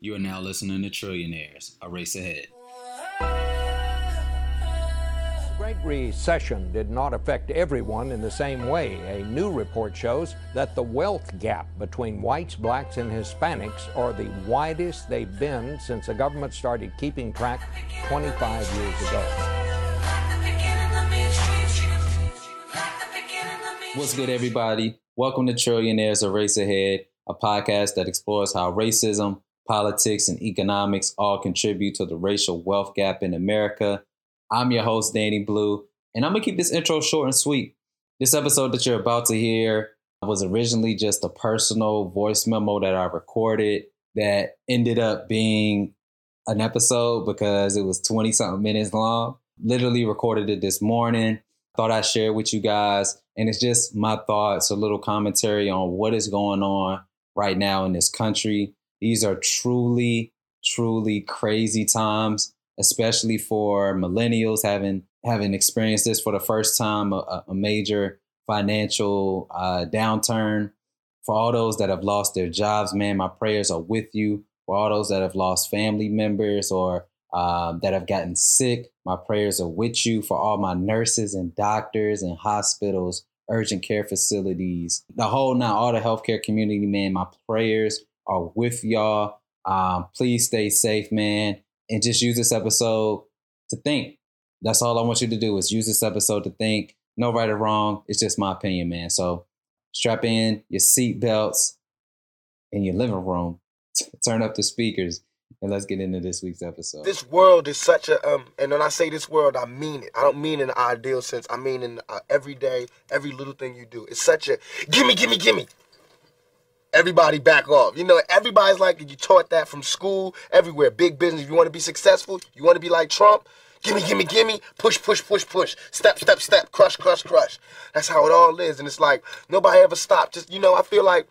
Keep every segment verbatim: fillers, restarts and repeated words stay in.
You are now listening to Trillionaires, A Race Ahead. The Great Recession did not affect everyone in the same way. A new report shows that the wealth gap between whites, blacks, and Hispanics are the widest they've been since the government started keeping track twenty-five years ago. What's good, everybody? Welcome to Trillionaires, A Race Ahead, a podcast that explores how racism, politics, and economics all contribute to the racial wealth gap in America. I'm your host, Danny Blue, and I'm going to keep this intro short and sweet. This episode that you're about to hear was originally just a personal voice memo that I recorded that ended up being an episode because it was twenty-something minutes long. Literally recorded it this morning. Thought I'd share it with you guys. And it's just my thoughts, a little commentary on what is going on right now in this country. These are truly, truly crazy times, especially for millennials having having experienced this for the first time, a, a major financial uh, downturn. For all those that have lost their jobs, man, my prayers are with you. For all those that have lost family members or um, that have gotten sick, my prayers are with you. For all my nurses and doctors and hospitals, urgent care facilities, the whole now, all the healthcare community, man, my prayers are with y'all. Um, please stay safe, man. And just use this episode to think. That's all I want you to do is use this episode to think. No right or wrong. It's just my opinion, man. So strap in your seatbelts in your living room. T- turn up the speakers. And let's get into this week's episode. This world is such a, um, and when I say this world, I mean it. I don't mean in the ideal sense. I mean in uh, every day, every little thing you do. It's such a, gimme, gimme, gimme. Everybody back off. You know, everybody's like, you taught that from school, everywhere. Big business, you want to be successful, you want to be like Trump, gimme, gimme, gimme, push, push, push, push, step, step, step, crush, crush, crush. That's how it all is. And it's like, nobody ever stopped. Just, you know, I feel like,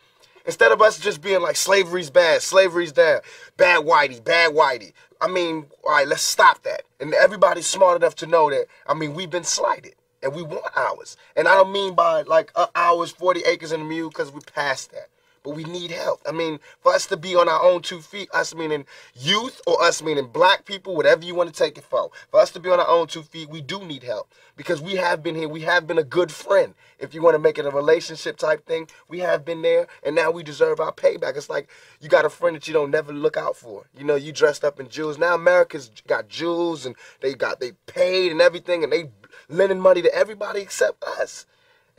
instead of us just being like, slavery's bad, slavery's bad, bad whitey, bad whitey. I mean, all right, let's stop that. And everybody's smart enough to know that, I mean, we've been slighted. And we want ours. And I don't mean by like, uh, ours, forty acres and a mule, because we're past that. But we need help. I mean, for us to be on our own two feet, us meaning youth or us meaning black people, whatever you want to take it for. For us to be on our own two feet, we do need help because we have been here. We have been a good friend. If you want to make it a relationship type thing, we have been there and now we deserve our payback. It's like you got a friend that you don't never look out for. You know, you dressed up in jewels. Now America's got jewels and they got they paid and everything and they lending money to everybody except us.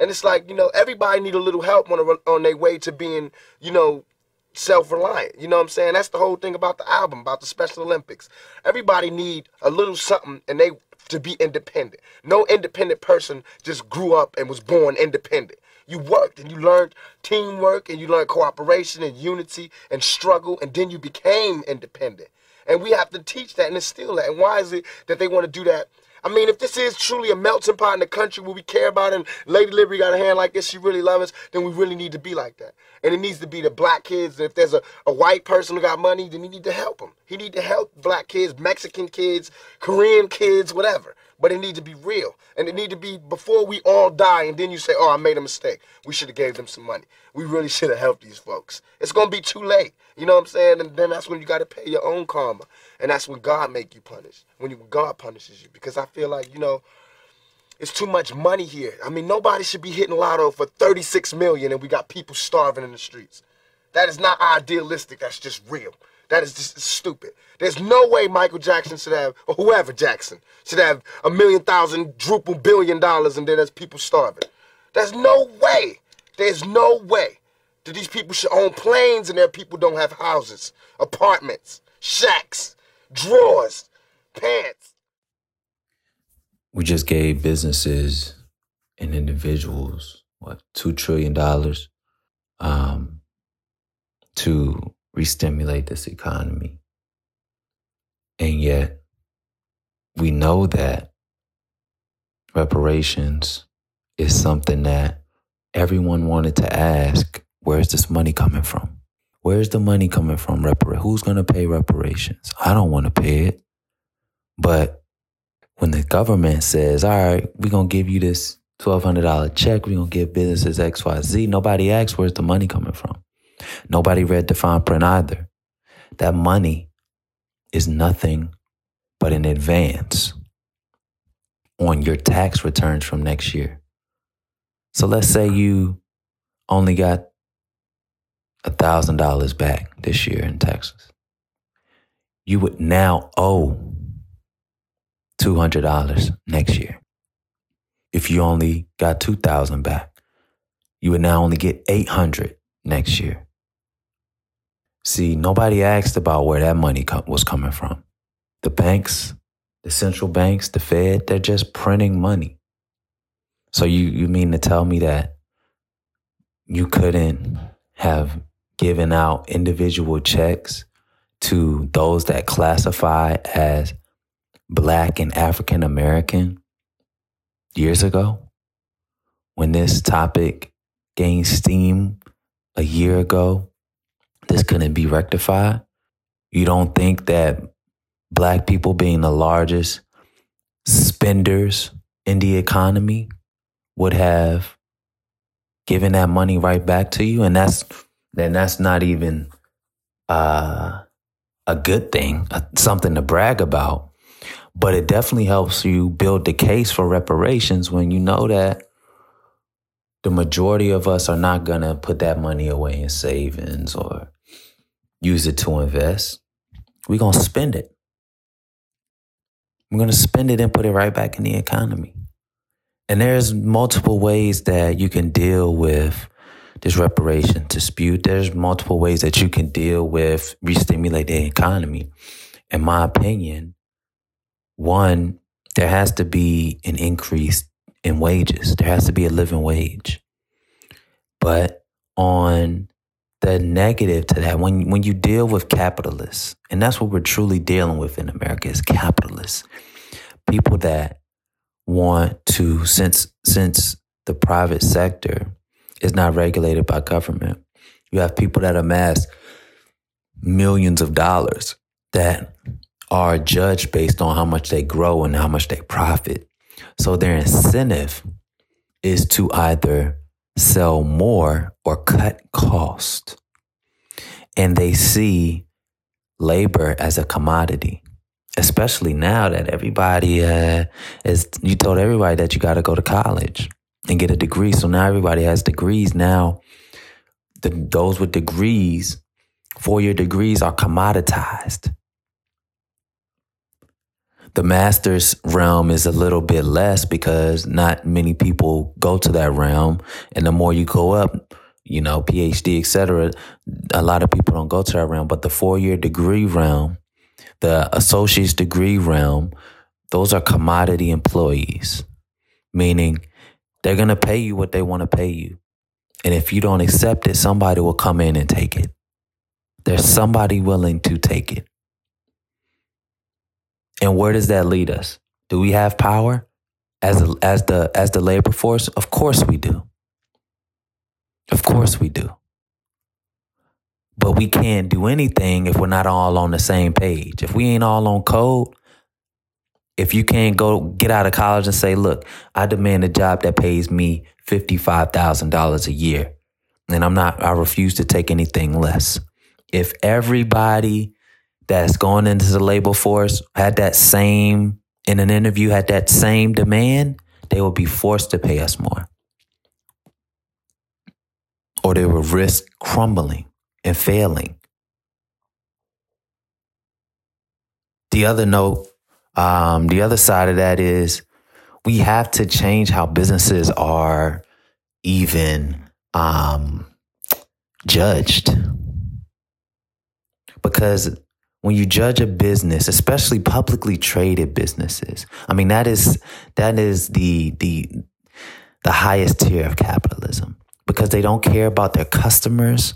And it's like, you know, everybody need a little help on a, on their way to being, you know, self-reliant. You know what I'm saying? That's the whole thing about the album, about the Special Olympics. Everybody need a little something and they to be independent. No independent person just grew up and was born independent. You worked and you learned teamwork and you learned cooperation and unity and struggle and then you became independent. And we have to teach that and instill that. And why is it that they want to do that? I mean, if this is truly a melting pot in the country where we care about it and Lady Liberty got a hand like this, she really loves us, then we really need to be like that. And it needs to be the black kids. If there's a, a white person who got money, then he need to help them. He need to help black kids, Mexican kids, Korean kids, whatever. But it need to be real. And it need to be before we all die and then you say, oh, I made a mistake. We should have gave them some money. We really should have helped these folks. It's going to be too late. You know what I'm saying? And then that's when you got to pay your own karma. And that's when God make you punish. When you, God punishes you. Because I feel like, you know, it's too much money here. I mean, nobody should be hitting lotto for thirty-six million dollars and we got people starving in the streets. That is not idealistic. That's just real. That is just stupid. There's no way Michael Jackson should have, or whoever Jackson, should have a million thousand, druple billion dollars and then there's people starving. There's no way. There's no way that these people should own planes and their people don't have houses, apartments, shacks, drawers, pants. We just gave businesses and individuals, what, two trillion dollars um, to restimulate this economy. And yet, we know that reparations is something that everyone wanted to ask, where's this money coming from? Where's the money coming from? Repar- who's going to pay reparations? I don't want to pay it. But when the government says, all right, we're going to give you this twelve hundred dollars check, we're going to give businesses X, Y, Z, nobody asks where's the money coming from. Nobody read the fine print either. that money is nothing but an advance on your tax returns from next year. So let's say you only got one thousand dollars back this year in taxes. You would now owe two hundred dollars next year. If you only got two thousand dollars back, you would now only get eight hundred dollars next year. See, nobody asked about where that money co- was coming from. The banks, the central banks, the Fed, they're just printing money. So you, you mean to tell me that you couldn't have given out individual checks to those that classify as Black and African American years ago, when this topic gained steam a year ago? This couldn't be rectified. You don't think that Black people, being the largest spenders in the economy, would have given that money right back to you? And that's then that's not even uh, a good thing, something to brag about. But it definitely helps you build the case for reparations when you know that the majority of us are not going to put that money away in savings or use it to invest. We're going to spend it. We're going to spend it and put it right back in the economy. And there's multiple ways that you can deal with this reparation dispute. There's multiple ways that you can deal with re-stimulate the economy. In my opinion, one, there has to be an increase in wages. There has to be a living wage. But on the negative to that, when, when you deal with capitalists, and that's what we're truly dealing with in America, is capitalists. People that want to, since since the private sector is not regulated by government, you have people that amass millions of dollars that are judged based on how much they grow and how much they profit. So their incentive is to either sell more or cut cost. And they see labor as a commodity, especially now that everybody uh, is, you told everybody that you got to go to college and get a degree. So now everybody has degrees. Now the, those with degrees, four-year degrees, are commoditized. The master's realm is a little bit less because not many people go to that realm. And the more you go up, you know, PhD, et cetera, a lot of people don't go to that realm. But the four-year degree realm, the associate's degree realm, those are commodity employees, meaning they're going to pay you what they want to pay you. And if you don't accept it, somebody will come in and take it. There's somebody willing to take it. And where does that lead us? Do we have power as a, as the as the labor force? Of course we do. Of course we do. But we can't do anything if we're not all on the same page. If we ain't all on code, if you can't go get out of college and say, look, I demand a job that pays me fifty-five thousand dollars a year, and I'm not, I refuse to take anything less. If everybody that's going into the labor force had that same, in an interview, had that same demand, they would be forced to pay us more. Or they would risk crumbling and failing. The other note, um, the other side of that is we have to change how businesses are even um, judged. Because when you judge a business, especially publicly traded businesses, I mean, that is that is the the the highest tier of capitalism, because they don't care about their customers.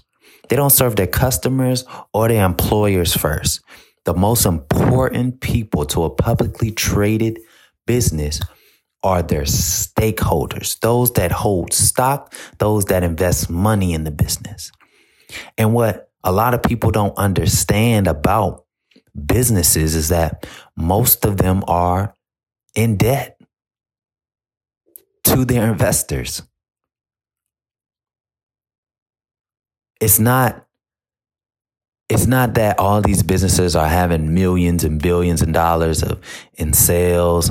They don't serve their customers or their employers first. The most important people to a publicly traded business are their stakeholders, those that hold stock, those that invest money in the business. And what a lot of people don't understand about businesses is that most of them are in debt to their investors. It's not it's not that all these businesses are having millions and billions and dollars of in sales.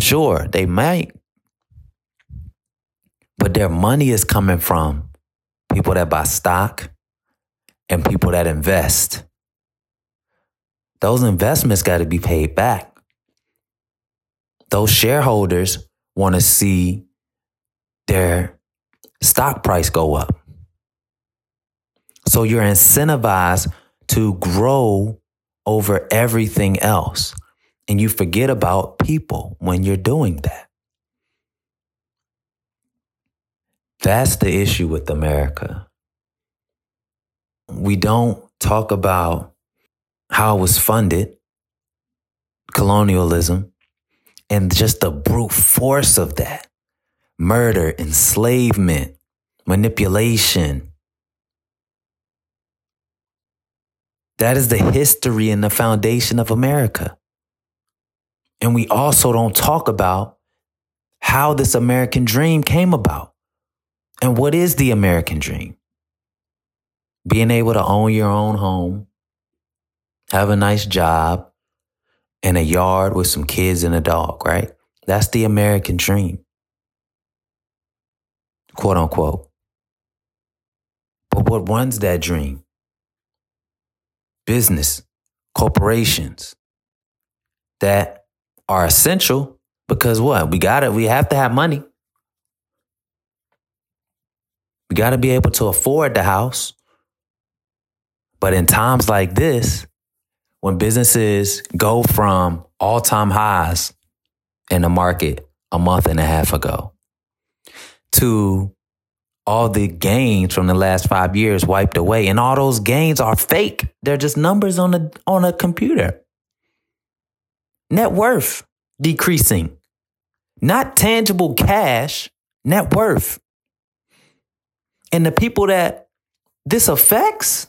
Sure, they might. But their money is coming from people that buy stock and people that invest. Those investments got to be paid back. Those shareholders want to see their stock price go up. So you're incentivized to grow over everything else. And you forget about people when you're doing that. That's the issue with America. We don't talk about how it was funded, colonialism, and just the brute force of that. Murder, enslavement, manipulation. That is the history and the foundation of America. And we also don't talk about how this American dream came about. And what is the American dream? Being able to own your own home, have a nice job, and a yard with some kids and a dog, right? That's the American dream, quote unquote. But what runs that dream? Business, corporations that are essential because what? We got it. We have to have money. We got to be able to afford the house. But in times like this, when businesses go from all-time highs in the market a month and a half ago to all the gains from the last five years wiped away. And all those gains are fake. They're just numbers on a, on a computer. Net worth decreasing. Not tangible cash, net worth. And the people that this affects,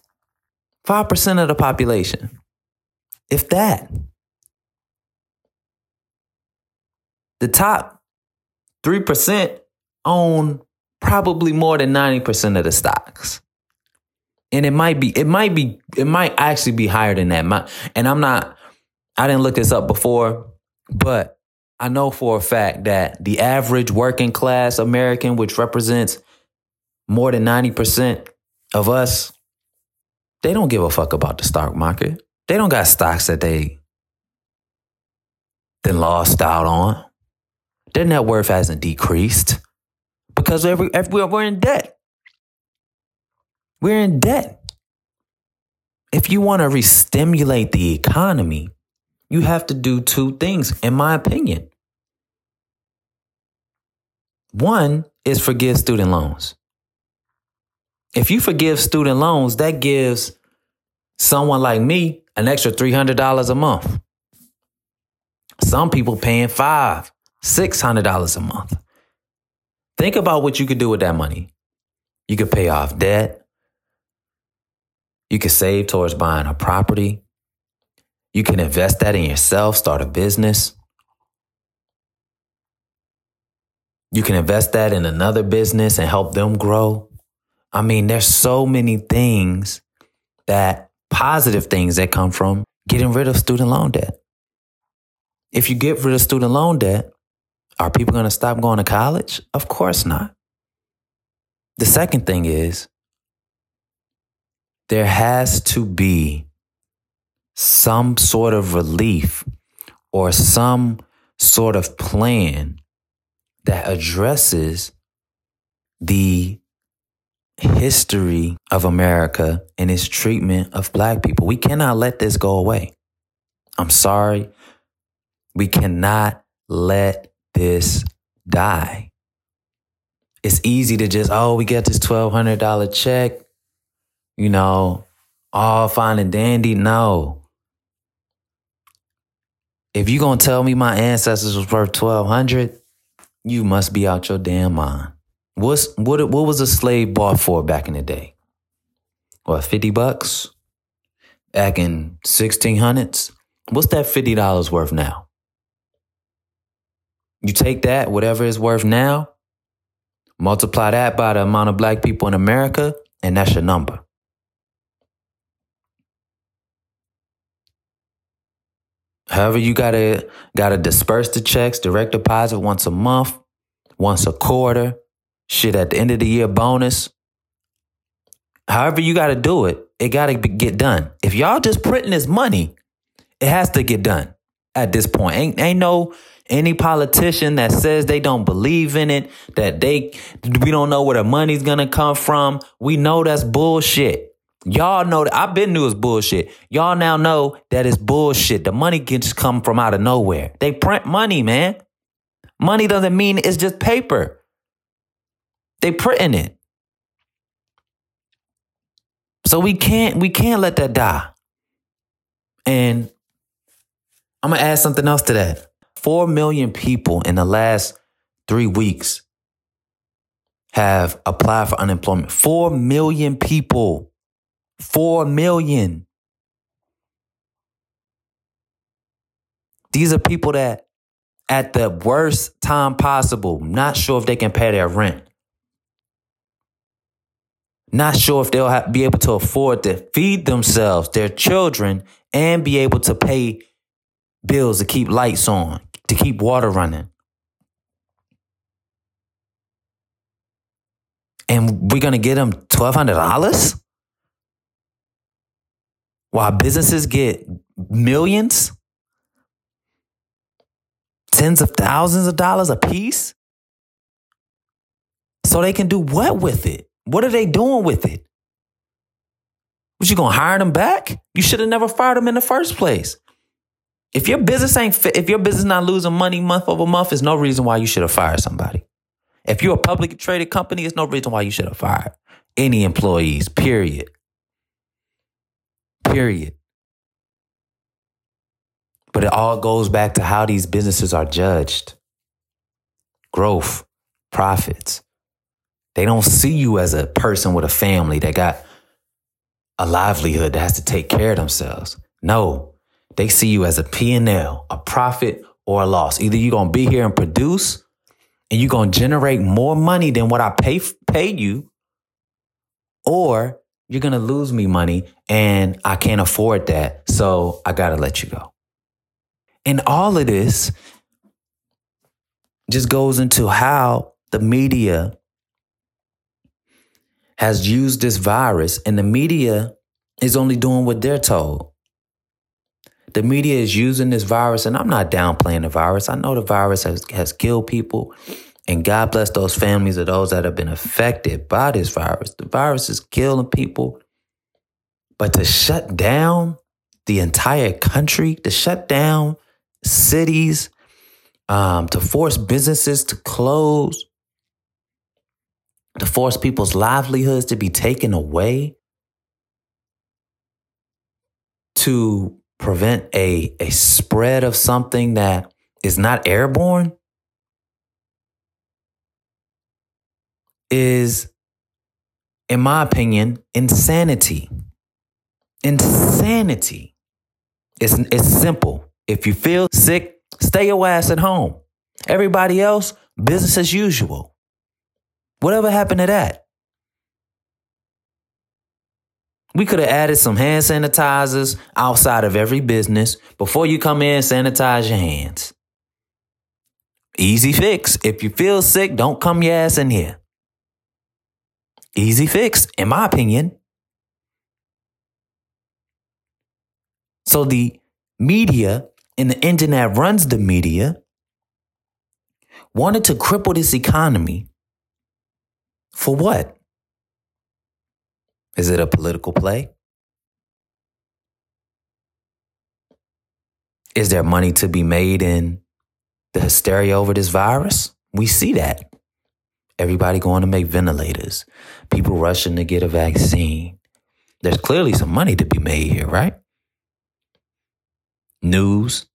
five percent of the population. If that. The top three percent own probably more than ninety percent of the stocks. And it might be, it might be, it might actually be higher than that. My, and I'm not, I didn't look this up before, but I know for a fact that the average working class American, which represents more than ninety percent of us, they don't give a fuck about the stock market. They don't got stocks that they then lost out on. Their net worth hasn't decreased. Because every, every, we're in debt. We're in debt. If you want to re-stimulate the economy, you have to do two things, in my opinion. One is forgive student loans. If you forgive student loans, that gives someone like me an extra three hundred dollars a month. Some people paying five, six hundred dollars a month. Think about what you could do with that money. You could pay off debt. You could save towards buying a property. You can invest that in yourself, start a business. You can invest that in another business and help them grow. I mean, there's so many things that positive things that come from getting rid of student loan debt. If you get rid of student loan debt, are people going to stop going to college? Of course not. The second thing is there has to be some sort of relief or some sort of plan that addresses the history of America and its treatment of Black people. We cannot let this go away. I'm sorry. We cannot let this die. It's easy to just, oh, we get this twelve hundred dollars check, you know, all fine and dandy. No. If you're going to tell me my ancestors was worth twelve hundred dollars, you must be out your damn mind. What's, what, what was a slave bought for back in the day? What, fifty bucks? Back in sixteen hundreds? What's that fifty dollars worth now? You take that, whatever it's worth now, multiply that by the amount of Black people in America, and that's your number. However, you gotta gotta disperse the checks, direct deposit once a month, once a quarter, shit at the end of the year bonus. However you gotta do it, it gotta be, get done. If y'all just printing this money, it has to get done at this point. Ain't ain't no any politician that says they don't believe in it, that they we don't know where the money's gonna come from. We know that's bullshit. Y'all know that I've been knew it's bullshit. Y'all now know that it's bullshit. The money can just come from out of nowhere. They print money, man. Money doesn't mean it's just paper. They printing it. So we can't we can't let that die. And I'm gonna add something else to that. Four million people in the last three weeks have applied for unemployment. Four million people. Four million. These are people that at the worst time possible, not sure if they can pay their rent. Not sure if they'll have, be able to afford to feed themselves, their children, and be able to pay bills to keep lights on, to keep water running. And we're going to get them twelve hundred dollars? While businesses get millions, tens of thousands of dollars a piece, so they can do what with it? What are they doing with it? What, you gonna hire them back? You should have never fired them in the first place. If your business ain't, fi- if your business not losing money month over month, there's no reason why you should have fired somebody. If you're a publicly traded company, there's no reason why you should have fired any employees. Period. Period. But it all goes back to how these businesses are judged. Growth, profits. They don't see you as a person with a family that got a livelihood that has to take care of themselves. No, they see you as a P and L, a profit or a loss. Either you're going to be here and produce and you're going to generate more money than what I pay, pay you, or you're going to lose me money and I can't afford that. So I got to let you go. And all of this just goes into how the media has used this virus, and the media is only doing what they're told. The media is using this virus, and I'm not downplaying the virus. I know the virus has, has killed people. And God bless those families of those that have been affected by this virus. The virus is killing people. But to shut down the entire country, to shut down cities, um, to force businesses to close, to force people's livelihoods to be taken away, to prevent a, a spread of something that is not airborne, is, in my opinion, insanity. Insanity. It's, it's simple. If you feel sick, stay your ass at home. Everybody else, business as usual. Whatever happened to that? We could have added some hand sanitizers outside of every business. Before you come in, sanitize your hands. Easy fix. If you feel sick, don't come your ass in here. Easy fix, in my opinion. So the media and the engine that runs the media wanted to cripple this economy. For what? Is it a political play? Is there money to be made in the hysteria over this virus? We see that. Everybody going to make ventilators. People rushing to get a vaccine. There's clearly some money to be made here, right? News.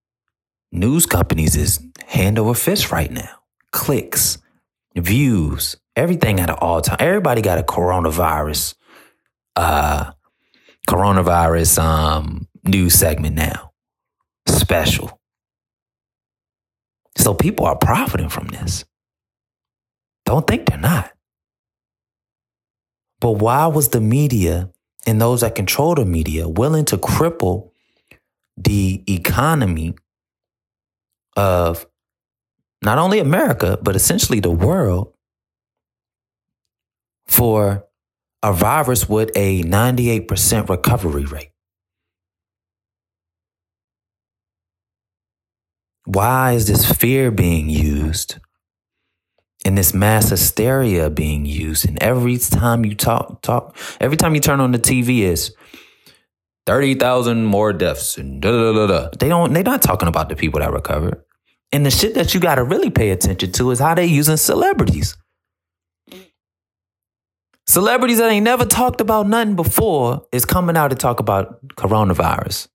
News companies is hand over fist right now. Clicks. Views. Everything at an all-time. Everybody got a coronavirus. Uh, coronavirus um, news segment now. Special. So people are profiting from this. Don't think they're not. But why was the media and those that control the media willing to cripple the economy of not only America, but essentially the world for a virus with a ninety-eight percent recovery rate. Why is this fear being used and this mass hysteria being used? And every time you talk, talk, every time you turn on the T V is thirty thousand more deaths and da da da da. They don't, they're not talking about the people that recovered. And the shit that you got to really pay attention to is how they using celebrities. Celebrities that ain't never talked about nothing before is coming out to talk about coronavirus.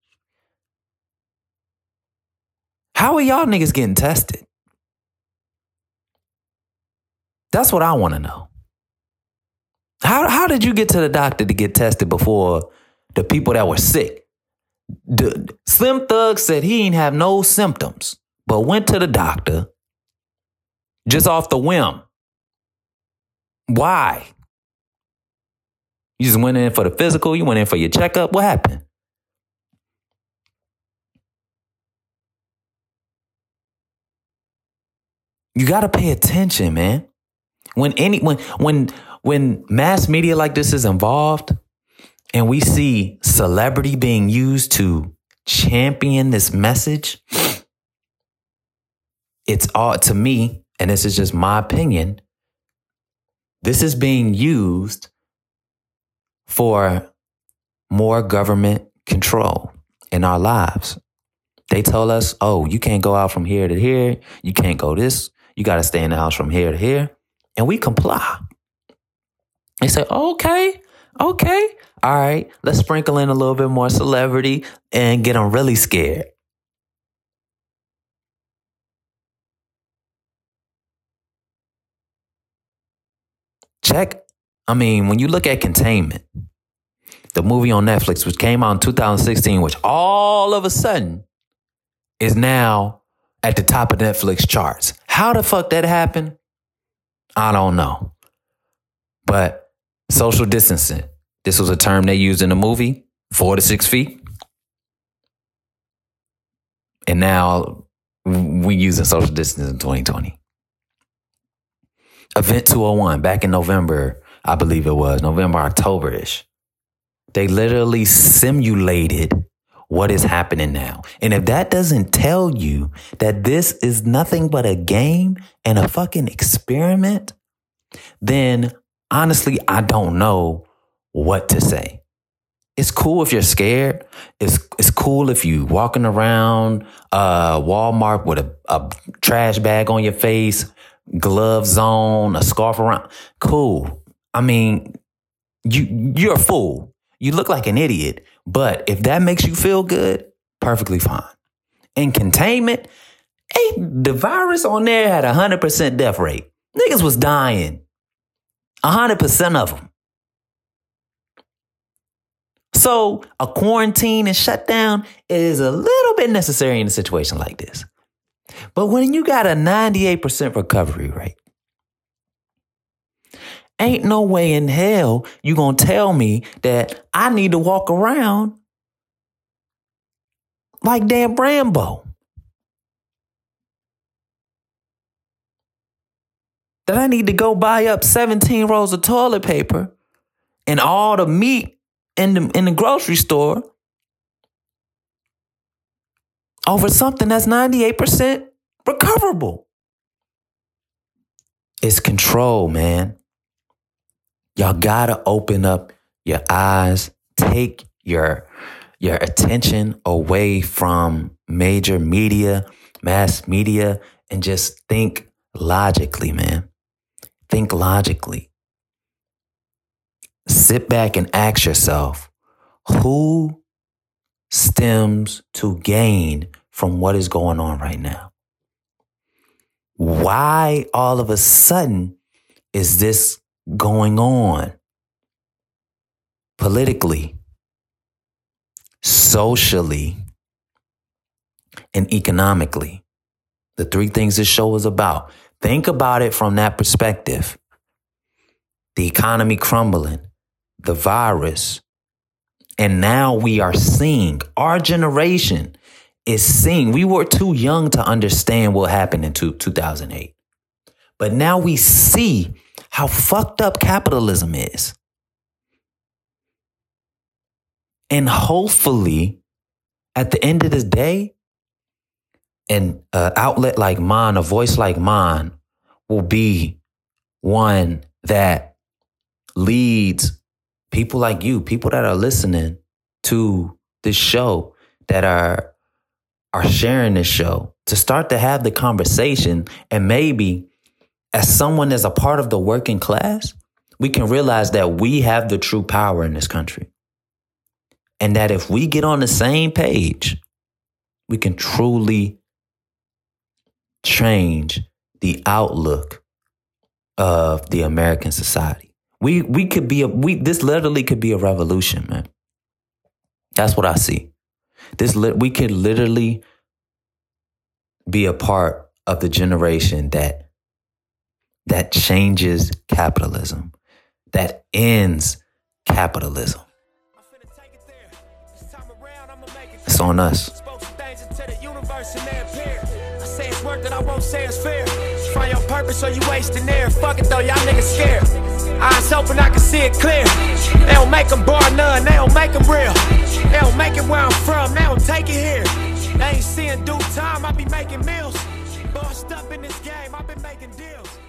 How are y'all niggas getting tested? That's what I want to know. How how did you get to the doctor to get tested before the people that were sick? The, Slim Thug said he ain't have no symptoms, but went to the doctor just off the whim. Why? You just went in for the physical, you went in for your checkup. What happened? You got to pay attention, man. When any when when when mass media like this is involved and we see celebrity being used to champion this message, it's all to me, and this is just my opinion, this is being used for more government control in our lives. They tell us, oh, you can't go out from here to here. You can't go this. You got to stay in the house from here to here. And we comply. They say, okay, okay. All right, let's sprinkle in a little bit more celebrity and get them really scared. Check. I mean, when you look at Containment, the movie on Netflix, which came out in two thousand sixteen, which all of a sudden is now at the top of Netflix charts. How the fuck that happened? I don't know. But social distancing. This was a term they used in the movie, four to six feet. And now we using social distancing in twenty twenty. Event two oh one, back in November, I believe it was, November, October-ish. They literally simulated what is happening now. And if that doesn't tell you that this is nothing but a game and a fucking experiment, then honestly, I don't know what to say. It's cool if you're scared. It's it's cool if you walking around uh, Walmart with a, a trash bag on your face, gloves on, a scarf around. Cool. I mean, you you're a fool. You look like an idiot. But if that makes you feel good, perfectly fine. In Containment, hey, the virus on there had a one hundred percent death rate. Niggas was dying. one hundred percent of them. So a quarantine and shutdown is a little bit necessary in a situation like this. But when you got a ninety-eight percent recovery rate, ain't no way in hell you gonna tell me that I need to walk around like damn Rambo. That I need to go buy up seventeen rolls of toilet paper and all the meat in the, in the grocery store over something that's ninety-eight percent recoverable. It's control, man. Y'all gotta open up your eyes. Take your, your attention away from major media, mass media, and just think logically, man. Think logically. Sit back and ask yourself, who stems to gain from what is going on right now? Why all of a sudden is this going on politically, socially, and economically? The three things this show is about. Think about it from that perspective. The economy crumbling, the virus, and now we are seeing our generation is seen. We were too young to understand what happened in two thousand eight. But now we see how fucked up capitalism is. And hopefully, at the end of the day, an uh, outlet like mine, a voice like mine, will be one that leads people like you, people that are listening to this show, that are are sharing this show, to start to have the conversation. And maybe as someone as a part of the working class, we can realize that we have the true power in this country. And that if we get on the same page, we can truly change the outlook of the American society. We we could be a we this literally could be a revolution, man. That's what I see. This li- we could literally be a part of the generation that that changes capitalism, that ends capitalism. It's on us. That I won't say it's fair. Find your purpose or you wasting air. Fuck it though, y'all niggas scared. Eyes open, I can see it clear. They don't make them bar none, they don't make them real. They don't make it where I'm from, they don't take it here. They ain't seeing due time, I be making meals. Bossed up in this game, I been making deals.